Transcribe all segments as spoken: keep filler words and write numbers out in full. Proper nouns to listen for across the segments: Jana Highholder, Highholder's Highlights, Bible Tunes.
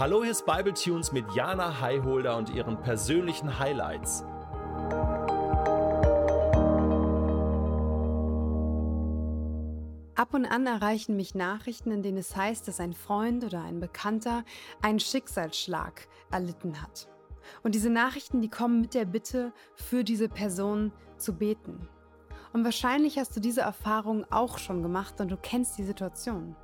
Hallo, hier ist Bible Tunes mit Jana Highholder und ihren persönlichen Highlights. Ab und an erreichen mich Nachrichten, in denen es heißt, dass ein Freund oder ein Bekannter einen Schicksalsschlag erlitten hat. Und diese Nachrichten, die kommen mit der Bitte, für diese Person zu beten. Und wahrscheinlich hast du diese Erfahrung auch schon gemacht und du kennst die Situation.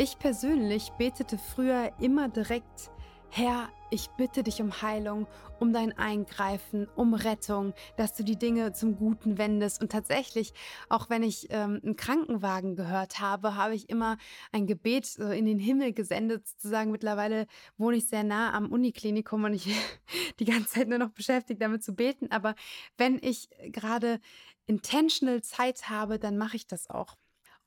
Ich persönlich betete früher immer direkt: Herr, ich bitte dich um Heilung, um dein Eingreifen, um Rettung, dass du die Dinge zum Guten wendest. Und tatsächlich, auch wenn ich ähm, einen Krankenwagen gehört habe, habe ich immer ein Gebet so in den Himmel gesendet, sozusagen. Mittlerweile wohne ich sehr nah am Uniklinikum und ich bin die ganze Zeit nur noch beschäftigt, damit zu beten. Aber wenn ich gerade intentional Zeit habe, dann mache ich das auch.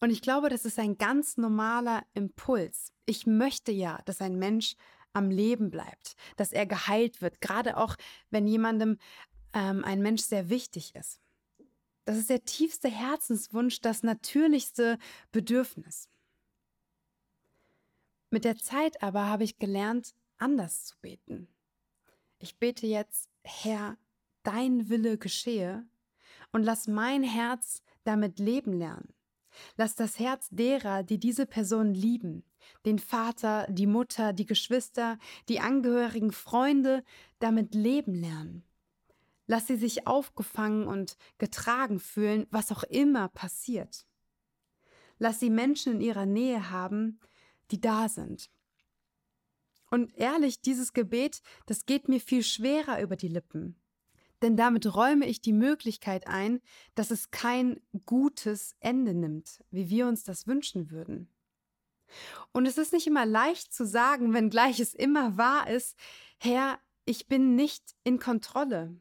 Und ich glaube, das ist ein ganz normaler Impuls. Ich möchte ja, dass ein Mensch am Leben bleibt, dass er geheilt wird, gerade auch, wenn jemandem ähm, ein Mensch sehr wichtig ist. Das ist der tiefste Herzenswunsch, das natürlichste Bedürfnis. Mit der Zeit aber habe ich gelernt, anders zu beten. Ich bete jetzt: Herr, dein Wille geschehe, und lass mein Herz damit leben lernen. Lass das Herz derer, die diese Person lieben, den Vater, die Mutter, die Geschwister, die Angehörigen, Freunde, damit leben lernen. Lass sie sich aufgefangen und getragen fühlen, was auch immer passiert. Lass sie Menschen in ihrer Nähe haben, die da sind. Und ehrlich, dieses Gebet, das geht mir viel schwerer über die Lippen. Denn damit räume ich die Möglichkeit ein, dass es kein gutes Ende nimmt, wie wir uns das wünschen würden. Und es ist nicht immer leicht zu sagen, wenngleich es immer wahr ist: Herr, ich bin nicht in Kontrolle.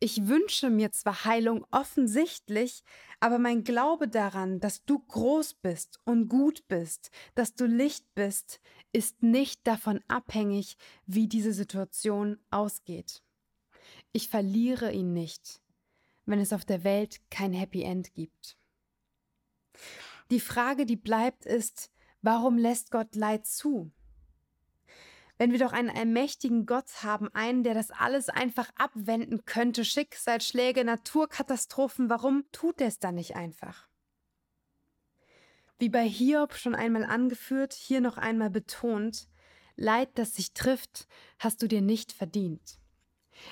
Ich wünsche mir zwar Heilung offensichtlich, aber mein Glaube daran, dass du groß bist und gut bist, dass du Licht bist, ist nicht davon abhängig, wie diese Situation ausgeht. Ich verliere ihn nicht, wenn es auf der Welt kein Happy End gibt. Die Frage, die bleibt, ist: Warum lässt Gott Leid zu? Wenn wir doch einen allmächtigen Gott haben, einen, der das alles einfach abwenden könnte, Schicksalsschläge, Naturkatastrophen, warum tut er es dann nicht einfach? Wie bei Hiob schon einmal angeführt, hier noch einmal betont: Leid, das dich trifft, hast du dir nicht verdient.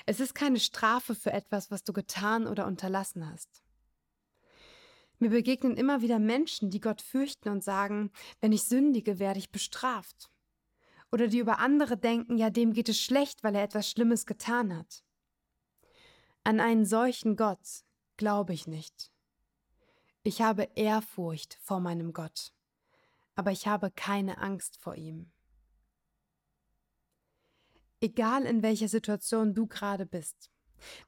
Es ist keine Strafe für etwas, was du getan oder unterlassen hast. Mir begegnen immer wieder Menschen, die Gott fürchten und sagen: Wenn ich sündige, werde ich bestraft. Oder die über andere denken: Ja, dem geht es schlecht, weil er etwas Schlimmes getan hat. An einen solchen Gott glaube ich nicht. Ich habe Ehrfurcht vor meinem Gott, aber ich habe keine Angst vor ihm. Egal in welcher Situation du gerade bist,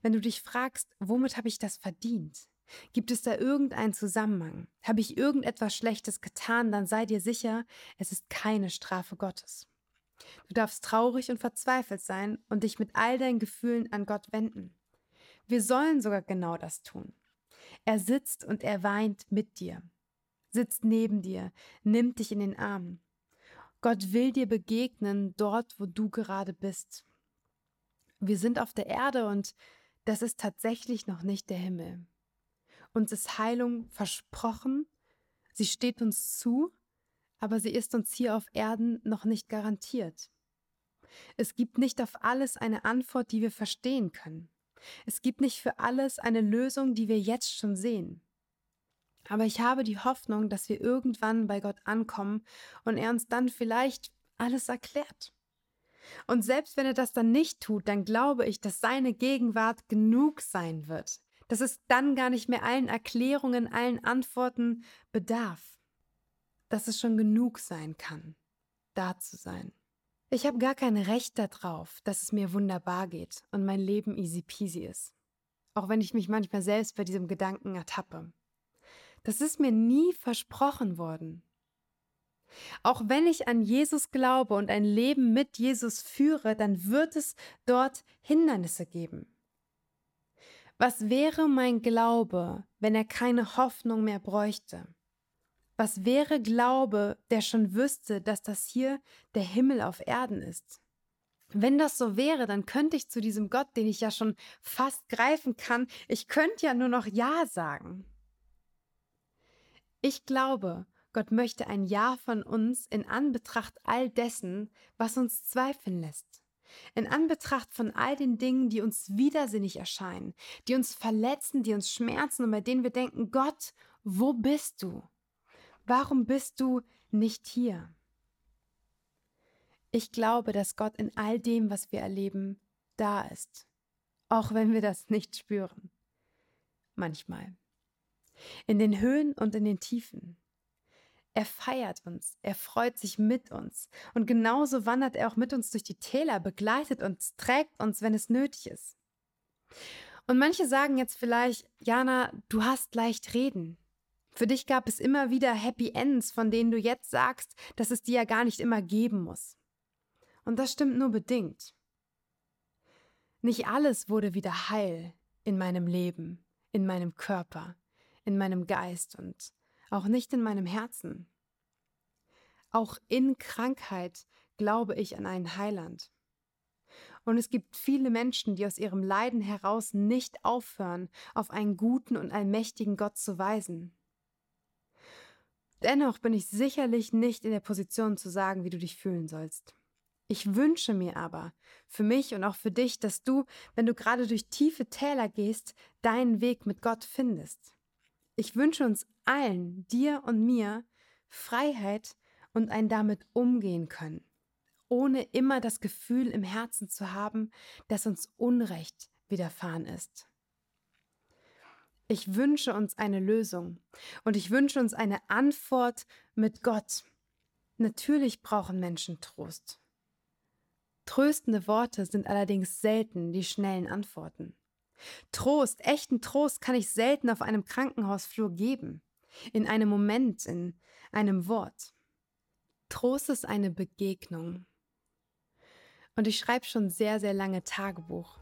wenn du dich fragst: Womit habe ich das verdient? Gibt es da irgendeinen Zusammenhang? Habe ich irgendetwas Schlechtes getan? Dann sei dir sicher, es ist keine Strafe Gottes. Du darfst traurig und verzweifelt sein und dich mit all deinen Gefühlen an Gott wenden. Wir sollen sogar genau das tun. Er sitzt und er weint mit dir, sitzt neben dir, nimmt dich in den Arm. Gott will dir begegnen, dort, wo du gerade bist. Wir sind auf der Erde und das ist tatsächlich noch nicht der Himmel. Uns ist Heilung versprochen, sie steht uns zu, aber sie ist uns hier auf Erden noch nicht garantiert. Es gibt nicht auf alles eine Antwort, die wir verstehen können. Es gibt nicht für alles eine Lösung, die wir jetzt schon sehen. Aber ich habe die Hoffnung, dass wir irgendwann bei Gott ankommen und er uns dann vielleicht alles erklärt. Und selbst wenn er das dann nicht tut, dann glaube ich, dass seine Gegenwart genug sein wird. Dass es dann gar nicht mehr allen Erklärungen, allen Antworten bedarf. Dass es schon genug sein kann, da zu sein. Ich habe gar kein Recht darauf, dass es mir wunderbar geht und mein Leben easy peasy ist. Auch wenn ich mich manchmal selbst bei diesem Gedanken ertappe. Das ist mir nie versprochen worden. Auch wenn ich an Jesus glaube und ein Leben mit Jesus führe, dann wird es dort Hindernisse geben. Was wäre mein Glaube, wenn er keine Hoffnung mehr bräuchte? Was wäre Glaube, der schon wüsste, dass das hier der Himmel auf Erden ist? Wenn das so wäre, dann könnte ich zu diesem Gott, den ich ja schon fast greifen kann, ich könnte ja nur noch Ja sagen. Ich glaube, Gott möchte ein Ja von uns in Anbetracht all dessen, was uns zweifeln lässt. In Anbetracht von all den Dingen, die uns widersinnig erscheinen, die uns verletzen, die uns schmerzen und bei denen wir denken, Gott, wo bist du? Warum bist du nicht hier? Ich glaube, dass Gott in all dem, was wir erleben, da ist, auch wenn wir das nicht spüren. Manchmal. In den Höhen und in den Tiefen. Er feiert uns, er freut sich mit uns und genauso wandert er auch mit uns durch die Täler, begleitet uns, trägt uns, wenn es nötig ist. Und manche sagen jetzt vielleicht, Jana, du hast leicht reden. Für dich gab es immer wieder Happy Ends, von denen du jetzt sagst, dass es die ja gar nicht immer geben muss. Und das stimmt nur bedingt. Nicht alles wurde wieder heil in meinem Leben, in meinem Körper, in meinem Geist und auch nicht in meinem Herzen. Auch in Krankheit glaube ich an einen Heiland. Und es gibt viele Menschen, die aus ihrem Leiden heraus nicht aufhören, auf einen guten und allmächtigen Gott zu weisen. Dennoch bin ich sicherlich nicht in der Position zu sagen, wie du dich fühlen sollst. Ich wünsche mir aber, für mich und auch für dich, dass du, wenn du gerade durch tiefe Täler gehst, deinen Weg mit Gott findest. Ich wünsche uns allen, dir und mir, Freiheit und ein damit umgehen können, ohne immer das Gefühl im Herzen zu haben, dass uns Unrecht widerfahren ist. Ich wünsche uns eine Lösung und ich wünsche uns eine Antwort mit Gott. Natürlich brauchen Menschen Trost. Tröstende Worte sind allerdings selten die schnellen Antworten. Trost, echten Trost kann ich selten auf einem Krankenhausflur geben, in einem Moment, in einem Wort. Trost ist eine Begegnung. Und ich schreibe schon sehr, sehr lange Tagebuch.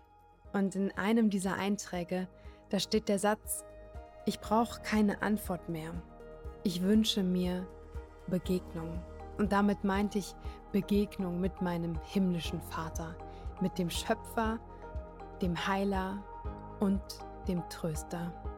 Und in einem dieser Einträge, da steht der Satz, ich brauche keine Antwort mehr. Ich wünsche mir Begegnung. Und damit meinte ich Begegnung mit meinem himmlischen Vater, mit dem Schöpfer, dem Heiler und dem Tröster.